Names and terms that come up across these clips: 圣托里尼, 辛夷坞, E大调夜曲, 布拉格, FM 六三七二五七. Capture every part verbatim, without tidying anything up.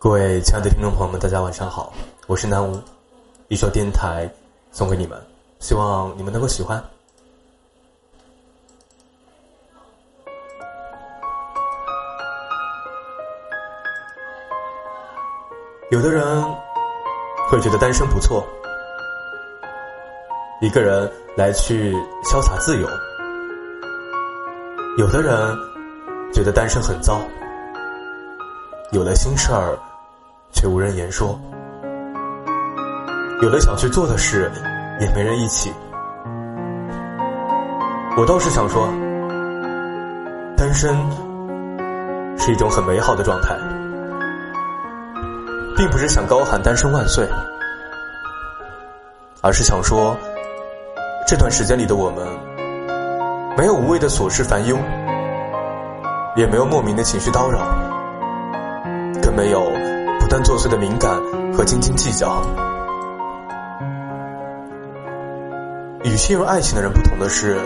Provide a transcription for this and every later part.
各位亲爱的听众朋友们，大家晚上好，我是南无，一首电台送给你们，希望你们能够喜欢。有的人会觉得单身不错，一个人来去潇洒自由；有的人觉得单身很糟，有了心事儿却无人言说，有了想去做的事也没人一起。我倒是想说，单身是一种很美好的状态，并不是想高喊单身万岁，而是想说，这段时间里的我们没有无谓的琐事烦忧，也没有莫名的情绪叨扰，更没有不断作祟的敏感和斤斤计较。与陷入爱情的人不同的是，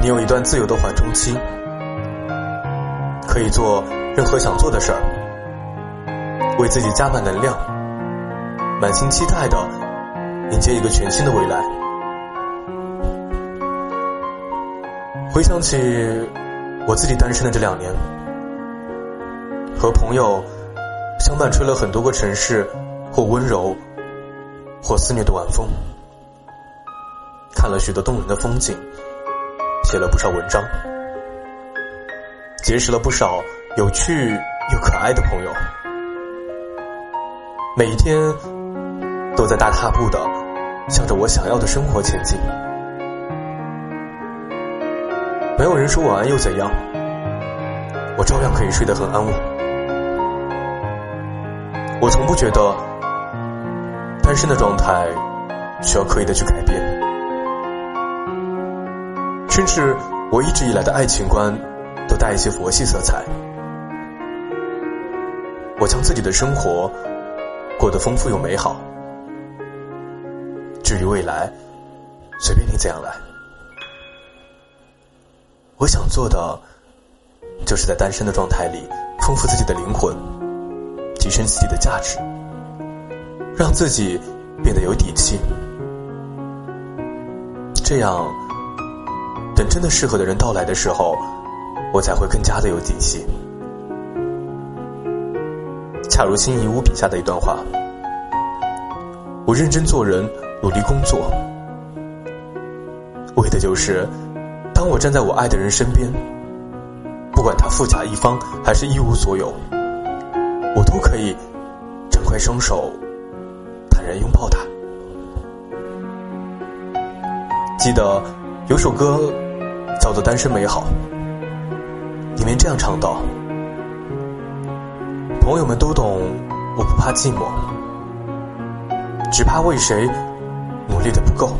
你有一段自由的缓冲期，可以做任何想做的事儿，为自己加满能量，满心期待的迎接一个全新的未来。回想起我自己单身的这两年，和朋友相伴吹了很多个城市，或温柔或肆虐的晚风，看了许多动人的风景，写了不少文章，结识了不少有趣又可爱的朋友，每一天都在大踏步的向着我想要的生活前进。没有人说晚安又怎样，我照样可以睡得很安稳。我从不觉得单身的状态需要刻意的去改变，甚至我一直以来的爱情观都带一些佛系色彩。我将自己的生活过得丰富又美好，至于未来，随便你怎样来。我想做的，就是在单身的状态里，丰富自己的灵魂，提升自己的价值，让自己变得有底气。这样，等真的适合的人到来的时候，我才会更加的有底气。恰如辛夷坞笔下的一段话：我认真做人，努力工作，为的就是当我站在我爱的人身边，不管他富甲一方还是一无所有，我都可以张开双手，坦然拥抱他。记得有首歌叫做《单身美好》，里面这样唱道：朋友们都懂，我不怕寂寞，只怕为谁努力的不够。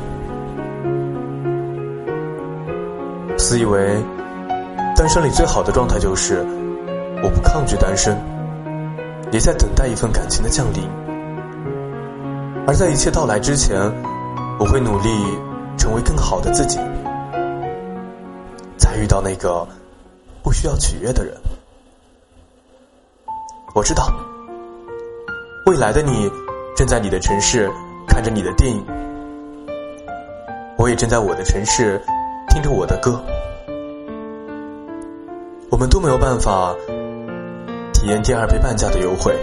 私以为单身里最好的状态就是，我不抗拒单身，也在等待一份感情的降临。而在一切到来之前，我会努力成为更好的自己，才遇到那个不需要取悦的人。我知道，未来的你正在你的城市看着你的电影，我也正在我的城市听着我的歌。我们都没有办法体验第二杯半价的优惠，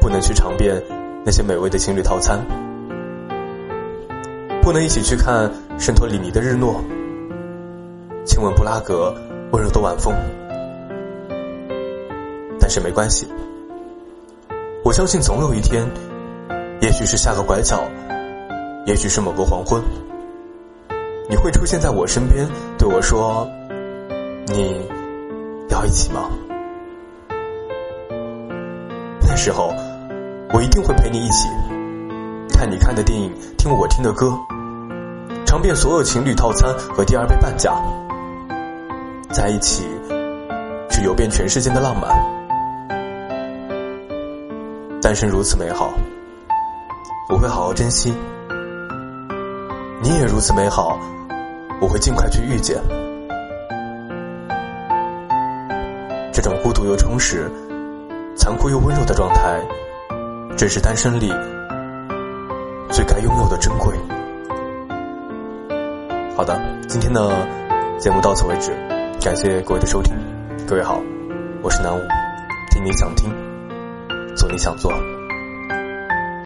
不能去尝遍那些美味的情侣套餐，不能一起去看圣托里尼的日落，亲吻布拉格温柔的晚风。但是没关系，我相信总有一天，也许是下个拐角，也许是某个黄昏，你会出现在我身边，对我说：“你要一起吗？”那时候，我一定会陪你一起，看你看的电影，听我听的歌，尝遍所有情侣套餐和第二杯半价，在一起去游遍全世界的浪漫。单身如此美好，我会好好珍惜。你也如此美好，我会尽快去遇见。这种孤独又充实，残酷又温柔的状态，正是单身里最该拥有的珍贵。好的，今天的节目到此为止，感谢各位的收听。各位好，我是南武，听你想听，做你想做。